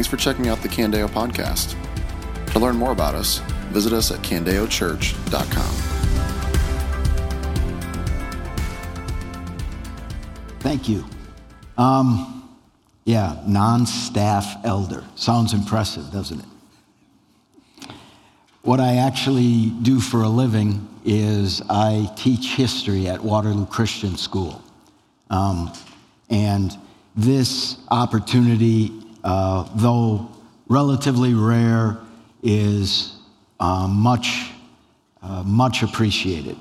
Thanks for checking out the Candeo podcast. To learn more about us, visit us at candeochurch.com. Thank you. Non-staff elder. Sounds impressive, doesn't it? What I actually do for a living is I teach history at Waterloo Christian School. And this opportunity, though relatively rare, is much appreciated.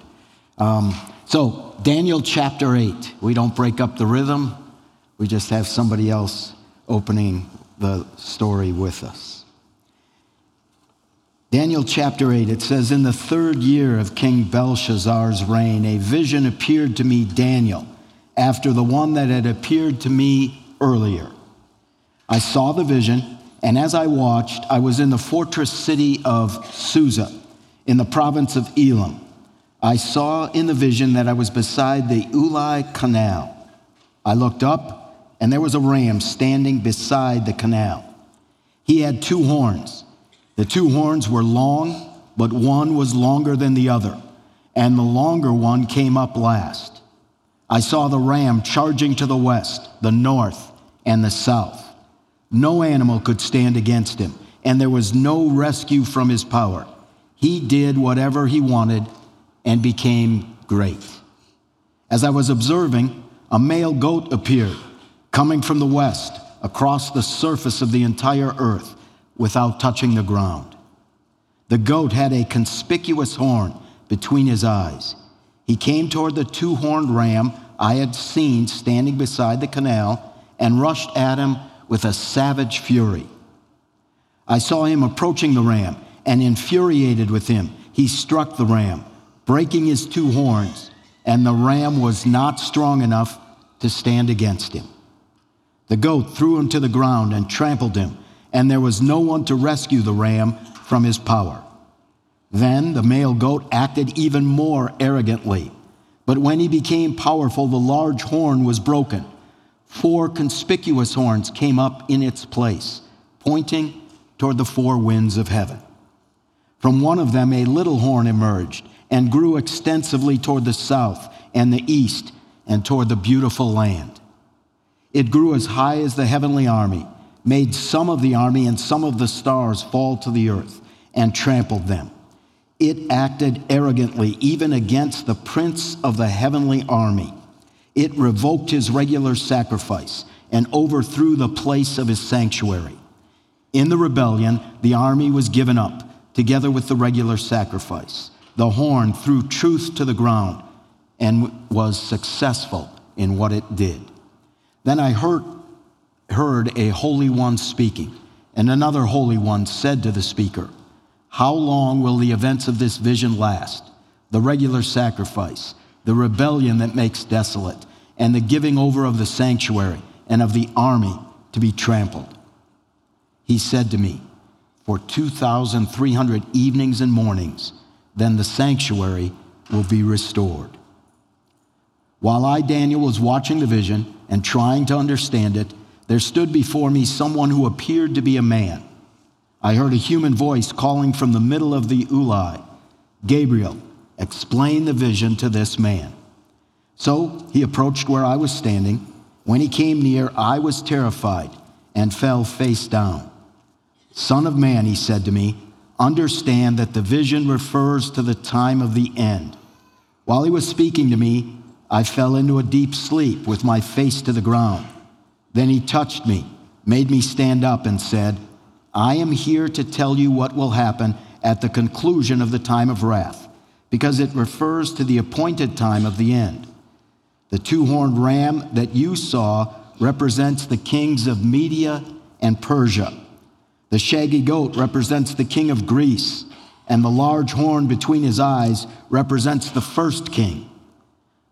So Daniel chapter 8, we don't break up the rhythm, we just have somebody else opening the story with us. Daniel chapter 8, it says, in the third year of King Belshazzar's reign, a vision appeared to me, Daniel, after the one that had appeared to me earlier. I saw the vision, and as I watched, I was in the fortress city of Susa, in the province of Elam. I saw in the vision that I was beside the Ulai Canal. I looked up, and there was a ram standing beside the canal. He had two horns. The two horns were long, but one was longer than the other, and the longer one came up last. I saw the ram charging to the west, the north, and the south. No animal could stand against him, and there was no rescue from his power. He did whatever he wanted and became great. As I was observing, a male goat appeared, coming from the west, across the surface of the entire earth, without touching the ground. The goat had a conspicuous horn between his eyes. He came toward the two-horned ram I had seen standing beside the canal and rushed at him with a savage fury. I saw him approaching the ram, and infuriated with him, he struck the ram, breaking his two horns, and the ram was not strong enough to stand against him. The goat threw him to the ground and trampled him, and there was no one to rescue the ram from his power. Then the male goat acted even more arrogantly, but when he became powerful, the large horn was broken. Four conspicuous horns came up in its place, pointing toward the four winds of heaven. From one of them, a little horn emerged, and grew extensively toward the south and the east and toward the beautiful land. It grew as high as the heavenly army, made some of the army and some of the stars fall to the earth, and trampled them. It acted arrogantly, even against the prince of the heavenly army. It revoked his regular sacrifice and overthrew the place of his sanctuary. In the rebellion, the army was given up, together with the regular sacrifice. The horn threw truth to the ground and was successful in what it did. Then I heard a holy one speaking, and another holy one said to the speaker, how long will the events of this vision last? The regular sacrifice, the rebellion that makes desolate, and the giving over of the sanctuary and of the army to be trampled. He said to me, for 2,300 evenings and mornings, then the sanctuary will be restored. While I, Daniel, was watching the vision and trying to understand it, there stood before me someone who appeared to be a man. I heard a human voice calling from the middle of the Ulai, Gabriel, explain the vision to this man. So he approached where I was standing. When he came near, I was terrified and fell face down. Son of man, he said to me, understand that the vision refers to the time of the end. While he was speaking to me, I fell into a deep sleep with my face to the ground. Then he touched me, made me stand up, and said, I am here to tell you what will happen at the conclusion of the time of wrath, because it refers to the appointed time of the end. The two-horned ram that you saw represents the kings of Media and Persia. The shaggy goat represents the king of Greece, and the large horn between his eyes represents the first king.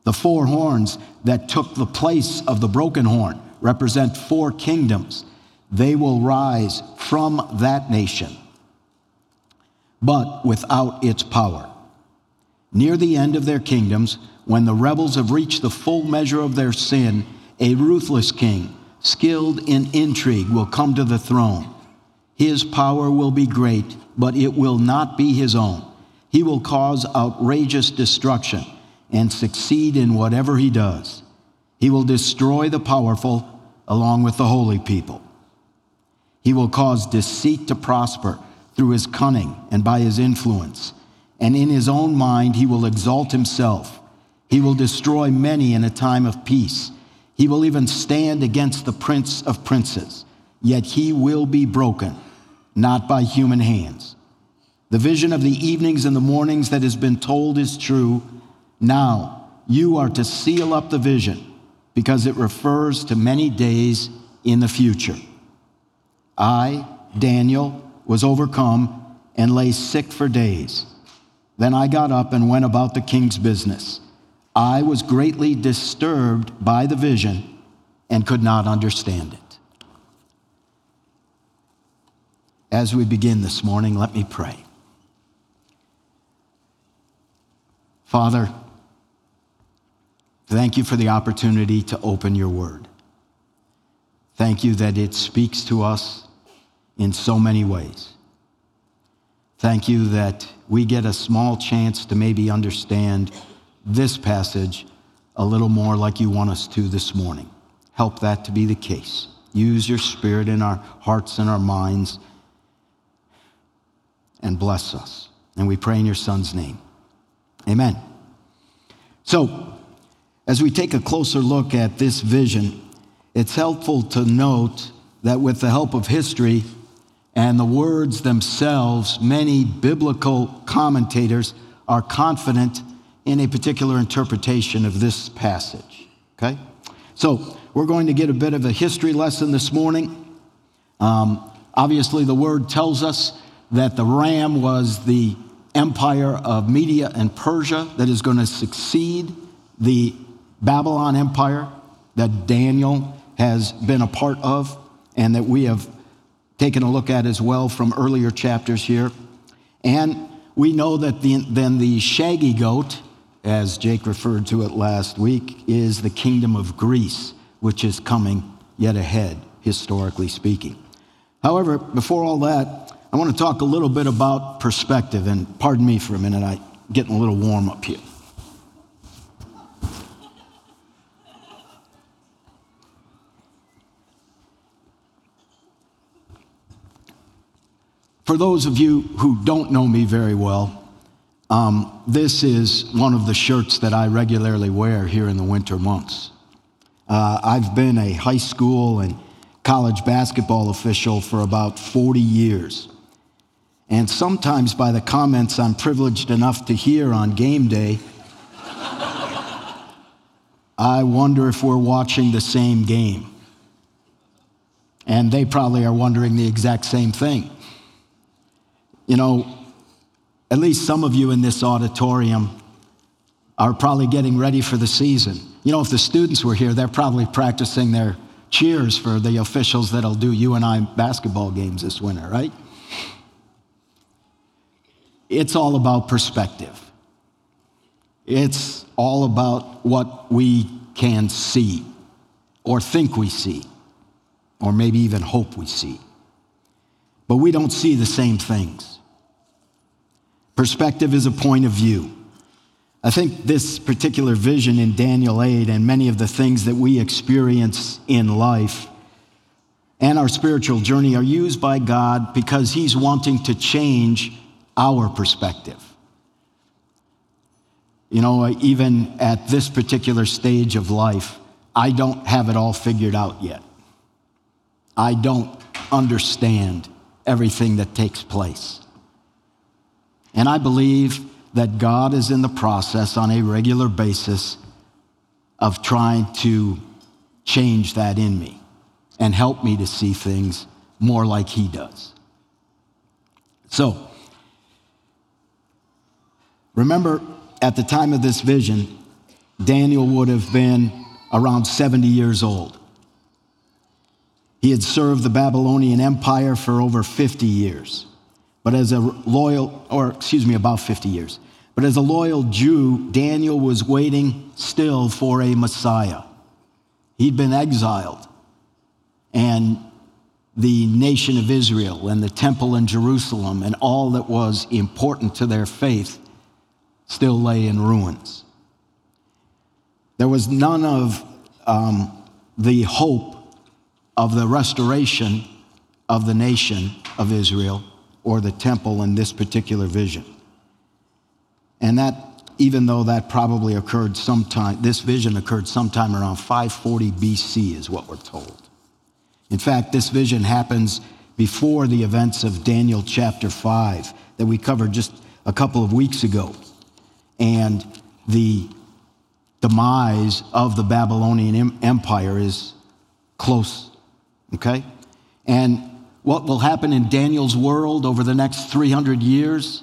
The four horns that took the place of the broken horn represent four kingdoms. They will rise from that nation, but without its power. Near the end of their kingdoms, when the rebels have reached the full measure of their sin, a ruthless king, skilled in intrigue, will come to the throne, His power will be great, but it will not be his own. He will cause outrageous destruction and succeed in whatever he does. He will destroy the powerful along with the holy people. He will cause deceit to prosper through his cunning and by his influence. And in his own mind, he will exalt himself. He will destroy many in a time of peace. He will even stand against the prince of princes. Yet he will be broken, not by human hands. The vision of the evenings and the mornings that has been told is true. Now you are to seal up the vision, because it refers to many days in the future. I, Daniel, was overcome and lay sick for days. Then I got up and went about the king's business. I was greatly disturbed by the vision and could not understand it. As we begin this morning, let me pray. Father, thank you for the opportunity to open your word. Thank you that it speaks to us in so many ways. Thank you that we get a small chance to maybe understand this passage a little more like you want us to this morning. Help that to be the case. Use your spirit in our hearts and our minds and bless us. And we pray in your Son's name. Amen. So, as we take a closer look at this vision, it's helpful to note that with the help of history and the words themselves, many biblical commentators are confident in a particular interpretation of this passage. Okay? So, we're going to get a bit of a history lesson this morning. Obviously, the word tells us that the ram was the empire of Media and Persia that is going to succeed the Babylon Empire that Daniel has been a part of and that we have taken a look at as well from earlier chapters here. And we know that the shaggy goat, as Jake referred to it last week, is the kingdom of Greece, which is coming yet ahead, historically speaking. However, before all that, I want to talk a little bit about perspective, and pardon me for a minute, I'm getting a little warm up here. For those of you who don't know me very well, this is one of the shirts that I regularly wear here in the winter months. I've been a high school and college basketball official for about 40 years. And sometimes by the comments I'm privileged enough to hear on game day, I wonder if we're watching the same game. And they probably are wondering the exact same thing. You know, at least some of you in this auditorium are probably getting ready for the season. You know, if the students were here, they're probably practicing their cheers for the officials that'll do you and I basketball games this winter, right? It's all about perspective. It's all about what we can see or think we see or maybe even hope we see. But we don't see the same things. Perspective is a point of view. I think this particular vision in Daniel 8 and many of the things that we experience in life and our spiritual journey are used by God because he's wanting to change our perspective. You know, even at this particular stage of life, I don't have it all figured out yet. I don't understand everything that takes place. And I believe that God is in the process on a regular basis of trying to change that in me and help me to see things more like he does. So, remember, at the time of this vision, Daniel would have been around 70 years old. He had served the Babylonian Empire for over 50 years, but about 50 years. But as a loyal Jew, Daniel was waiting still for a Messiah. He'd been exiled, and the nation of Israel and the temple in Jerusalem and all that was important to their faith still lay in ruins. There was none of the hope of the restoration of the nation of Israel or the temple in this particular vision. And that, even though that probably occurred sometime, this vision occurred sometime around 540 BC is what we're told. In fact, this vision happens before the events of Daniel chapter 5 that we covered just a couple of weeks ago, and the demise of the Babylonian Empire is close, okay? And what will happen in Daniel's world over the next 300 years?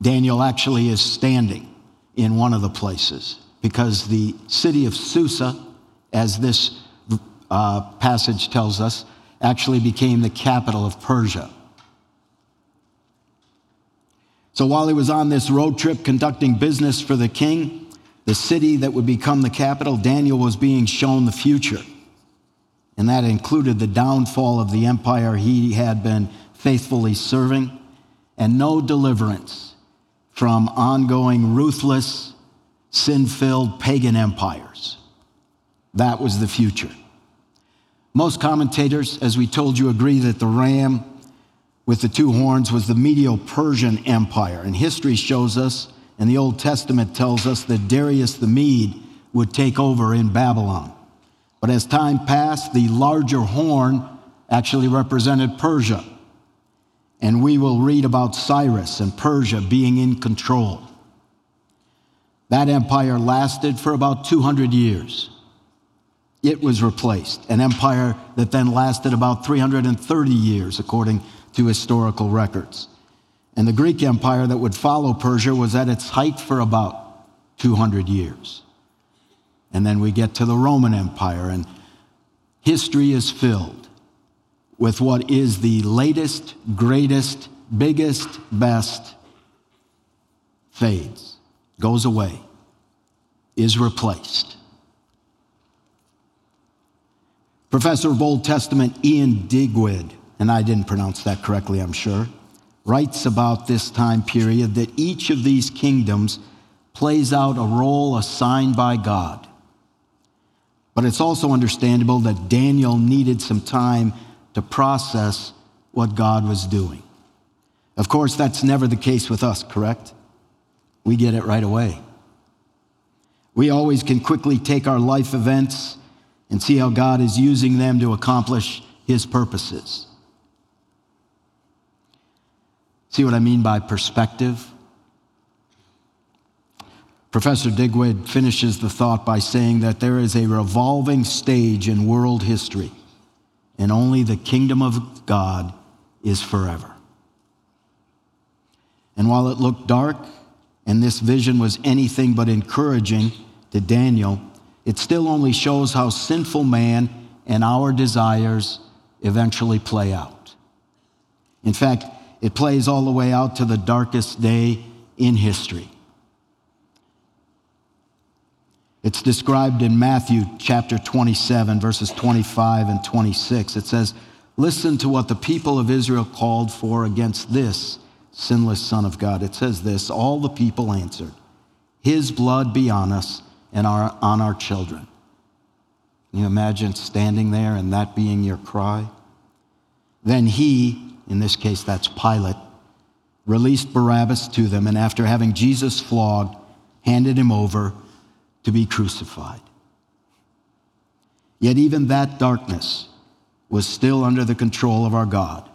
Daniel actually is standing in one of the places because the city of Susa, as this passage tells us, actually became the capital of Persia. So while he was on this road trip conducting business for the king, the city that would become the capital, Daniel was being shown the future. And that included the downfall of the empire he had been faithfully serving and no deliverance from ongoing, ruthless, sin-filled pagan empires. That was the future. Most commentators, as we told you, agree that the ram with the two horns was the Medo-Persian Empire. And history shows us, and the Old Testament tells us, that Darius the Mede would take over in Babylon. But as time passed, the larger horn actually represented Persia. And we will read about Cyrus and Persia being in control. That empire lasted for about 200 years. It was replaced, an empire that then lasted about 330 years, according to historical records. And the Greek Empire that would follow Persia was at its height for about 200 years. And then we get to the Roman Empire, and history is filled with what is the latest, greatest, biggest, best fades, goes away, is replaced. Professor of Old Testament Ian Diguid, and I didn't pronounce that correctly, I'm sure, writes about this time period that each of these kingdoms plays out a role assigned by God. But it's also understandable that Daniel needed some time to process what God was doing. Of course, that's never the case with us, correct? We get it right away. We always can quickly take our life events and see how God is using them to accomplish his purposes. See what I mean by perspective? Professor Digweed finishes the thought by saying that there is a revolving stage in world history, and only the kingdom of God is forever. And while it looked dark, and this vision was anything but encouraging to Daniel, it still only shows how sinful man and our desires eventually play out. In fact, it plays all the way out to the darkest day in history. It's described in Matthew chapter 27, verses 25 and 26. It says, "Listen to what the people of Israel called for against this sinless Son of God." It says this, "All the people answered, 'His blood be on us and on our children.'" Can you imagine standing there and that being your cry? "Then he," in this case that's Pilate, "released Barabbas to them, and after having Jesus flogged, handed him over to be crucified." Yet even that darkness was still under the control of our God,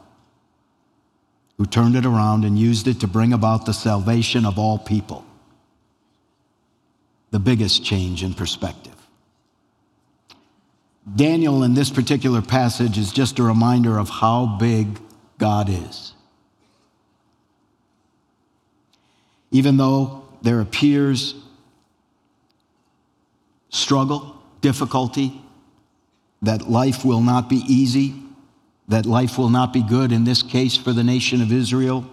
who turned it around and used it to bring about the salvation of all people. The biggest change in perspective. Daniel, in this particular passage, is just a reminder of how big God is. Even though there appears struggle, difficulty, that life will not be easy, that life will not be good, in this case for the nation of Israel,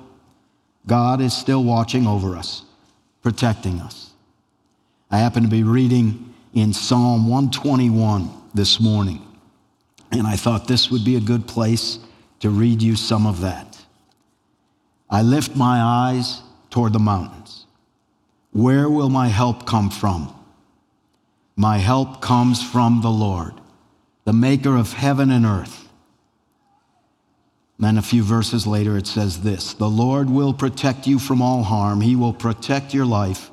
God is still watching over us, protecting us. I happen to be reading in Psalm 121 this morning. and I thought this would be a good place to read you some of that. I lift my eyes toward the mountains. Where will my help come from? My help comes from the Lord, the maker of heaven and earth. And then a few verses later it says this, the Lord will protect you from all harm. He will protect your life.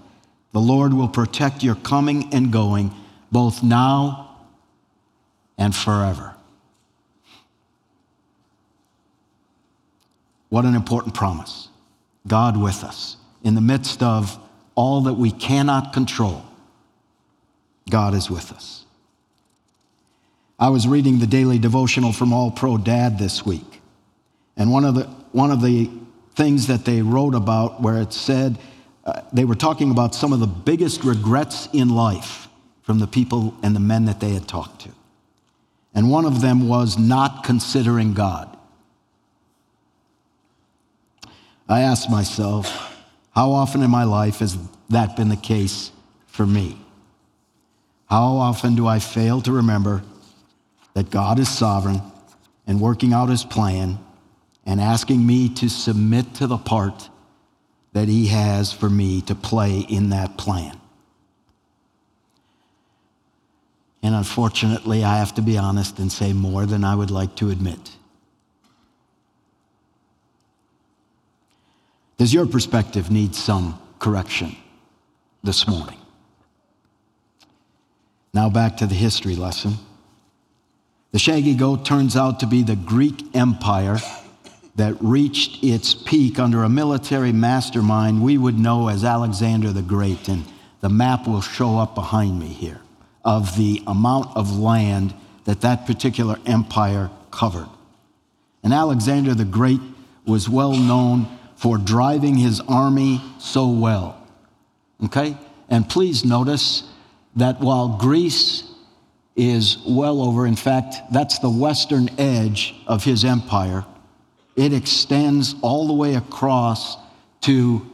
The Lord will protect your coming and going, both now and forever. What an important promise. God with us in the midst of all that we cannot control. God is with us. I was reading the daily devotional from All Pro Dad this week, and one of the things that they wrote about where it said they were talking about some of the biggest regrets in life from the people and the men that they had talked to. And one of them was not considering God. I asked myself, how often in my life has that been the case for me? How often do I fail to remember that God is sovereign and working out his plan and asking me to submit to the part that he has for me to play in that plan? And unfortunately, I have to be honest and say more than I would like to admit. Does your perspective need some correction this morning? Now back to the history lesson. The shaggy goat turns out to be the Greek Empire that reached its peak under a military mastermind we would know as Alexander the Great, and the map will show up behind me here, of the amount of land that that particular empire covered. And Alexander the Great was well known for driving his army so well, okay? And please notice that while Greece is well over, in fact, that's the western edge of his empire, it extends all the way across to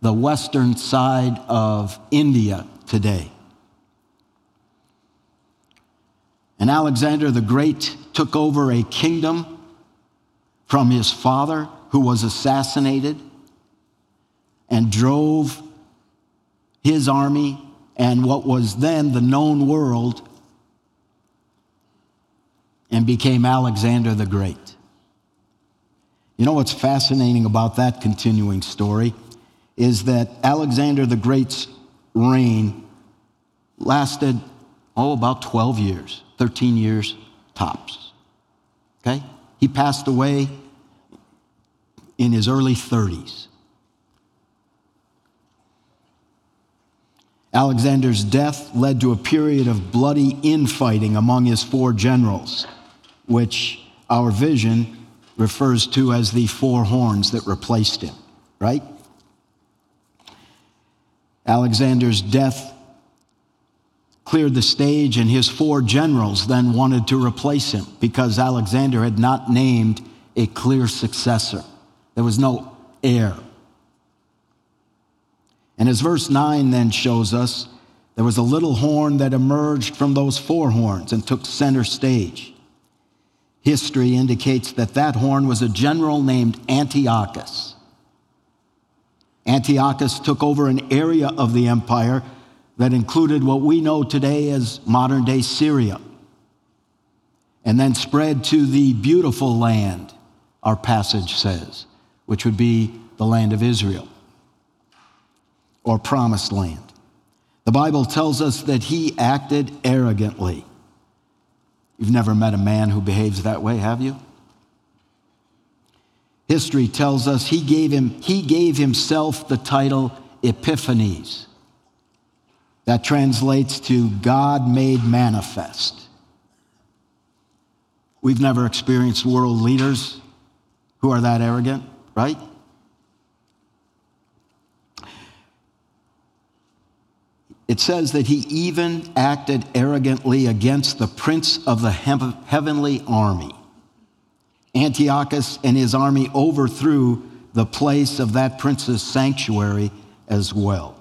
the western side of India today. And Alexander the Great took over a kingdom from his father, who was assassinated, and drove his army and what was then the known world, and became Alexander the Great. You know what's fascinating about that continuing story is that Alexander the Great's reign lasted, about 12 years, 13 years tops, okay? He passed away in his early 30s. Alexander's death led to a period of bloody infighting among his four generals, which our vision refers to as the four horns that replaced him, right? Alexander's death cleared the stage, and his four generals then wanted to replace him because Alexander had not named a clear successor. There was no heir. And as verse 9 then shows us, there was a little horn that emerged from those four horns and took center stage. History indicates that that horn was a general named Antiochus. Antiochus took over an area of the empire that included what we know today as modern-day Syria, and then spread to the beautiful land, our passage says, which would be the land of Israel, or promised land. The Bible tells us that he acted arrogantly. You've never met a man who behaves that way, have you? History tells us he gave himself the title Epiphanes. That translates to God made manifest. We've never experienced world leaders who are that arrogant, right? It says that he even acted arrogantly against the prince of the heavenly army. Antiochus and his army overthrew the place of that prince's sanctuary as well.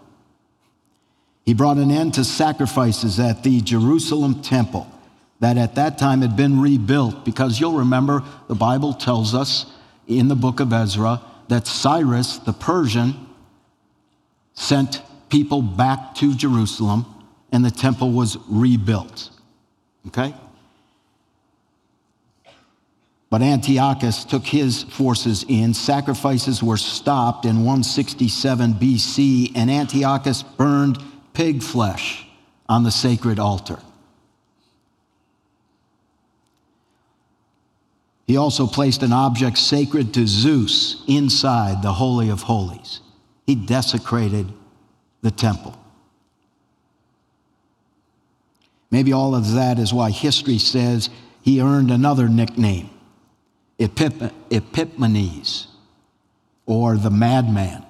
He brought an end to sacrifices at the Jerusalem temple that at that time had been rebuilt, because you'll remember the Bible tells us in the book of Ezra that Cyrus the Persian sent people back to Jerusalem and the temple was rebuilt, okay? But Antiochus took his forces in. Sacrifices were stopped in 167 BC, and Antiochus burned pig flesh on the sacred altar. He also placed an object sacred to Zeus inside the Holy of Holies. He desecrated the temple. Maybe all of that is why history says he earned another nickname, Epiphanes, or the madman.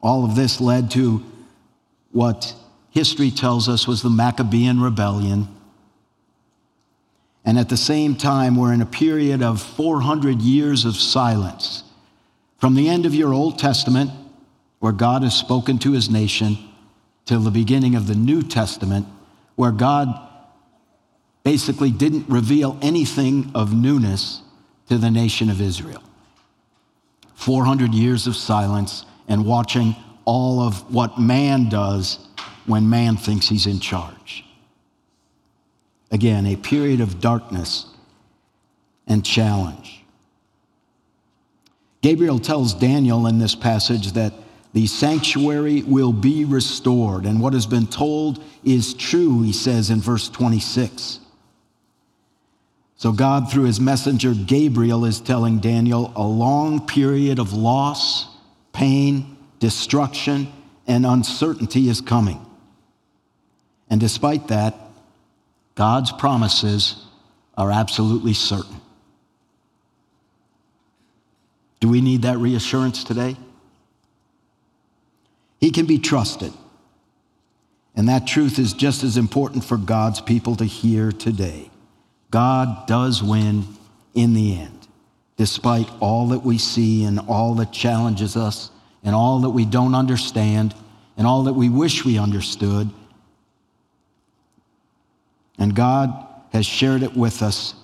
All of this led to what history tells us was the Maccabean rebellion. And at the same time, we're in a period of 400 years of silence. From the end of your Old Testament, where God has spoken to his nation, till the beginning of the New Testament, where God basically didn't reveal anything of newness to the nation of Israel. 400 years of silence and watching all of what man does when man thinks he's in charge. Again, a period of darkness and challenge. Gabriel tells Daniel in this passage that the sanctuary will be restored, and what has been told is true, he says in verse 26. So God, through his messenger Gabriel, is telling Daniel a long period of loss, pain, destruction, and uncertainty is coming. And despite that, God's promises are absolutely certain. Do we need that reassurance today? He can be trusted. And that truth is just as important for God's people to hear today. God does win in the end, despite all that we see and all that challenges us and all that we don't understand and all that we wish we understood. And God has shared it with us,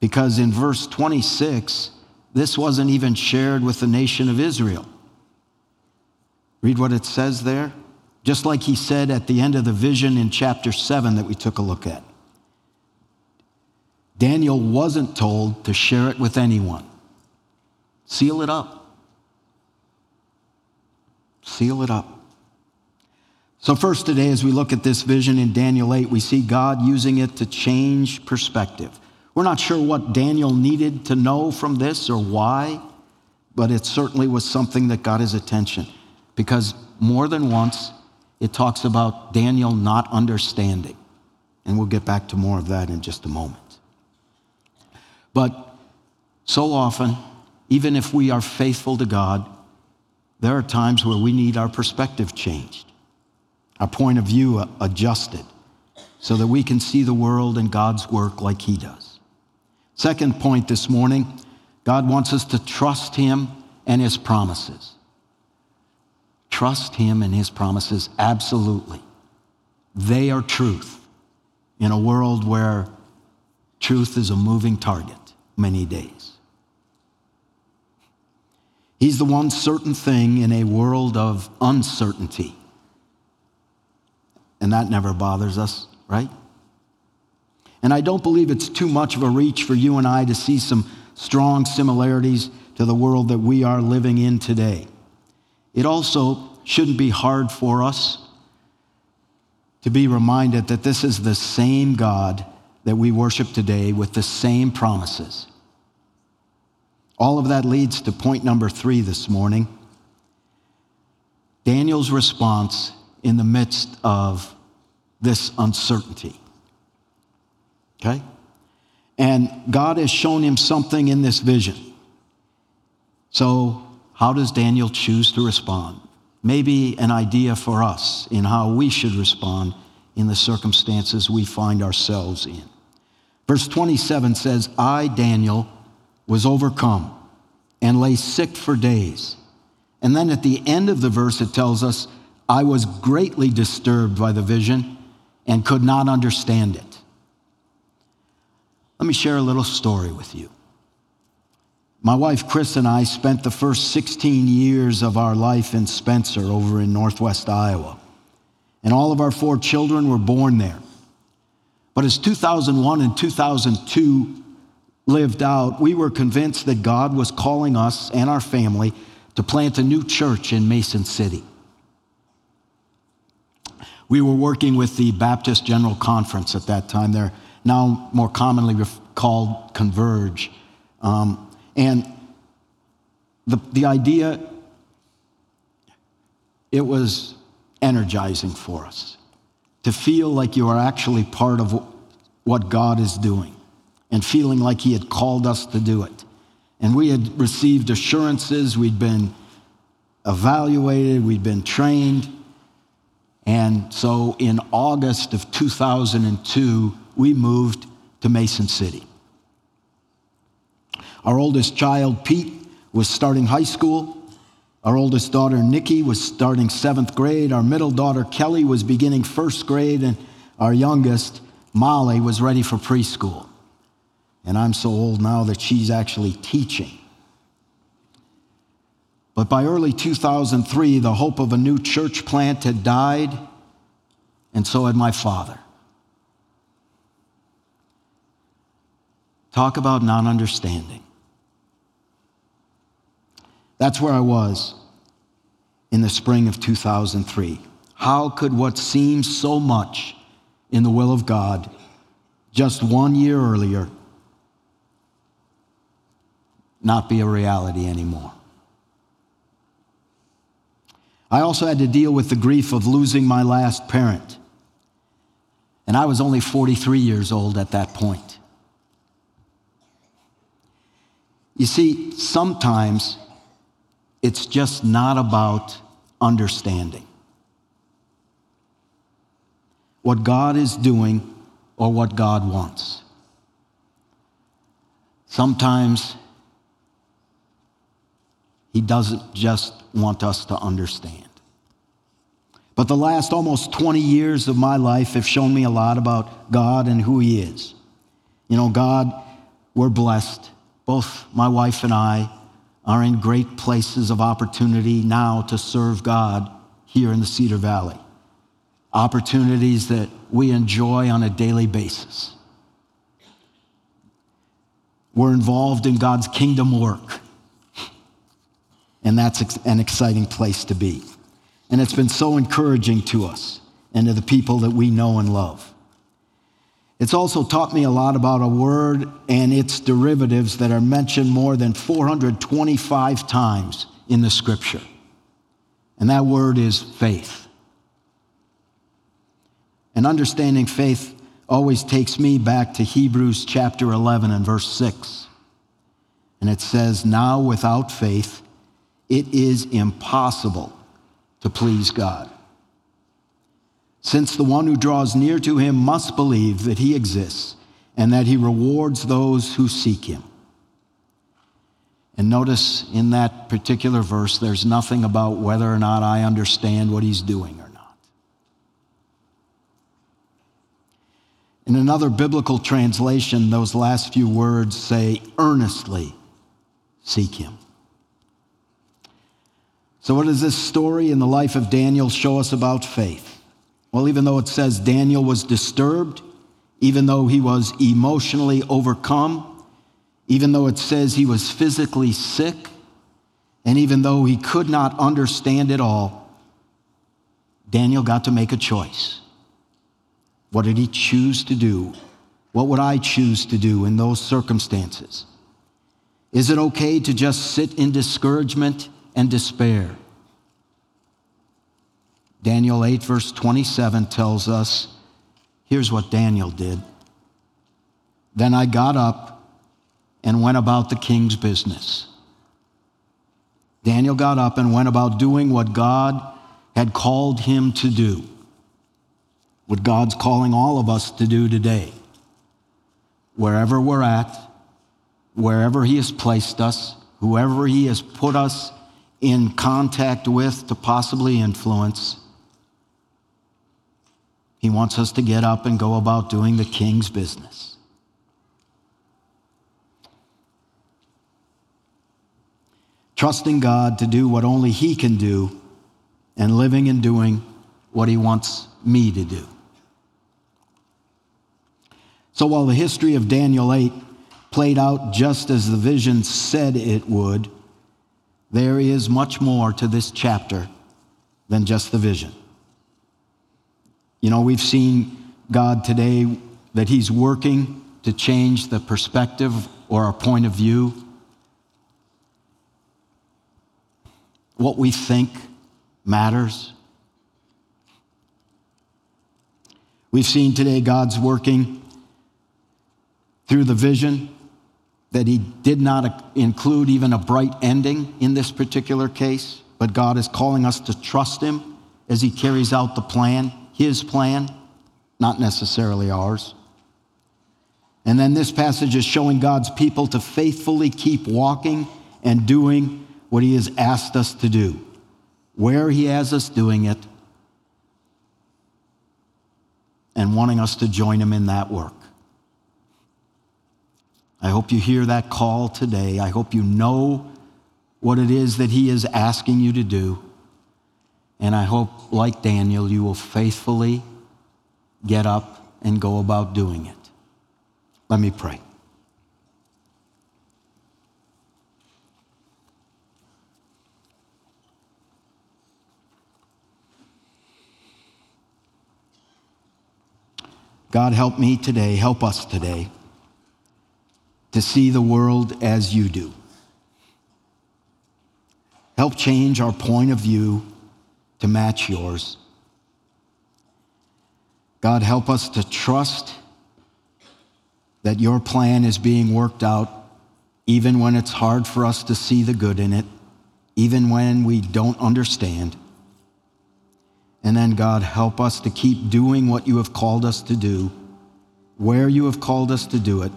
because in verse 26, this wasn't even shared with the nation of Israel. Read what it says there. Just like he said at the end of the vision in chapter 7 that we took a look at. Daniel wasn't told to share it with anyone. Seal it up. Seal it up. So first today, as we look at this vision in Daniel 8, we see God using it to change perspective. We're not sure what Daniel needed to know from this or why, but it certainly was something that got his attention, because more than once, it talks about Daniel not understanding. And we'll get back to more of that in just a moment. But so often, even if we are faithful to God, there are times where we need our perspective changed, our point of view adjusted, so that we can see the world and God's work like he does. Second point this morning, God wants us to trust him and his promises. Trust him and his promises, absolutely. They are truth in a world where truth is a moving target many days. He's the one certain thing in a world of uncertainty. And that never bothers us, right? And I don't believe it's too much of a reach for you and I to see some strong similarities to the world that we are living in today. It also shouldn't be hard for us to be reminded that this is the same God that we worship today with the same promises. All of that leads to point number 3 this morning. Daniel's response in the midst of this uncertainty. Okay? And God has shown him something in this vision. So how does Daniel choose to respond? Maybe an idea for us in how we should respond in the circumstances we find ourselves in. Verse 27 says, I, Daniel, was overcome and lay sick for days. And then at the end of the verse, it tells us, I was greatly disturbed by the vision and could not understand it. Let me share a little story with you. My wife, Chris, and I spent the first 16 years of our life in Spencer over in northwest Iowa. And all of our four children were born there. But as 2001 and 2002 lived out, we were convinced that God was calling us and our family to plant a new church in Mason City. We were working with the Baptist General Conference at that time. They're now more commonly called Converge. And the idea, it was energizing for us to feel like you are actually part of what God is doing and feeling like he had called us to do it. And we had received assurances, we'd been evaluated, we'd been trained. And so in August of 2002, we moved to Mason City. Our oldest child, Pete, was starting high school. Our oldest daughter, Nikki, was starting 7th grade. Our middle daughter, Kelly, was beginning 1st grade. And our youngest, Molly, was ready for preschool. And I'm so old now that she's actually teaching. But by early 2003, the hope of a new church plant had died, and so had my father. Talk about not understanding. That's where I was in the spring of 2003. How could what seemed so much in the will of God just 1 year earlier not be a reality anymore? I also had to deal with the grief of losing my last parent. And I was only 43 years old at that point. You see, sometimes it's just not about understanding what God is doing or what God wants. Sometimes he doesn't just want us to understand. But the last almost 20 years of my life have shown me a lot about God and who he is. You know, God, we're blessed. Both my wife and I are in great places of opportunity now to serve God here in the Cedar Valley. Opportunities that we enjoy on a daily basis. We're involved in God's kingdom work. And that's an exciting place to be. And it's been so encouraging to us and to the people that we know and love. It's also taught me a lot about a word and its derivatives that are mentioned more than 425 times in the scripture. And that word is faith. And understanding faith always takes me back to Hebrews chapter 11 and verse 6. And it says, "Now without faith, it is impossible to please God, since the one who draws near to him must believe that he exists and that he rewards those who seek him." And notice in that particular verse, there's nothing about whether or not I understand what he's doing or not. In another biblical translation, those last few words say, "earnestly seek him." So what does this story in the life of Daniel show us about faith? Well, even though it says Daniel was disturbed, even though he was emotionally overcome, even though it says he was physically sick, and even though he could not understand it all, Daniel got to make a choice. What did he choose to do? What would I choose to do in those circumstances? Is it okay to just sit in discouragement and despair? Daniel 8 verse 27 tells us, here's what Daniel did. "Then I got up and went about the king's business." Daniel got up and went about doing what God had called him to do, what God's calling all of us to do today. Wherever we're at, wherever he has placed us, whoever he has put us in contact with to possibly influence, he wants us to get up and go about doing the king's business. trusting God to do what only He can do, and living and doing what He wants me to do. So while the history of Daniel 8 played out just as the vision said it would, there is much more to this chapter than just the vision. You know, we've seen God today that He's working to change the perspective or our point of view, what we think matters. We've seen today God's working through the vision that He did not include even a bright ending in this particular case, but God is calling us to trust Him as He carries out the plan, His plan, not necessarily ours. And then this passage is showing God's people to faithfully keep walking and doing what He has asked us to do, where He has us doing it, and wanting us to join Him in that work. I hope you hear that call today. I hope you know what it is that He is asking you to do. And I hope, like Daniel, you will faithfully get up and go about doing it. Let me pray. God, help me today, help us today to see the world as You do. Help change our point of view to match Yours. God, help us to trust that Your plan is being worked out, even when it's hard for us to see the good in it, even when we don't understand. And then, God, help us to keep doing what You have called us to do, where You have called us to do it,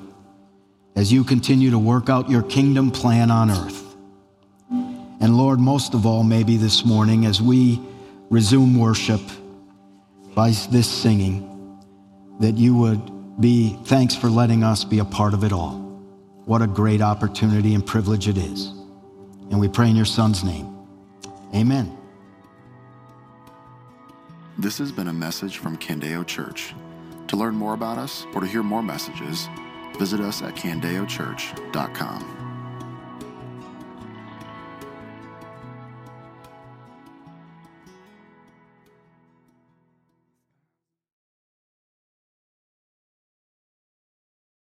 as You continue to work out Your kingdom plan on earth. And Lord, most of all, maybe this morning, as we resume worship by this singing, that You would be, thanks for letting us be a part of it all. What a great opportunity and privilege it is. And we pray in Your Son's name. Amen. This has been a message from Candeo Church. To learn more about us or to hear more messages, visit us at candeochurch.com.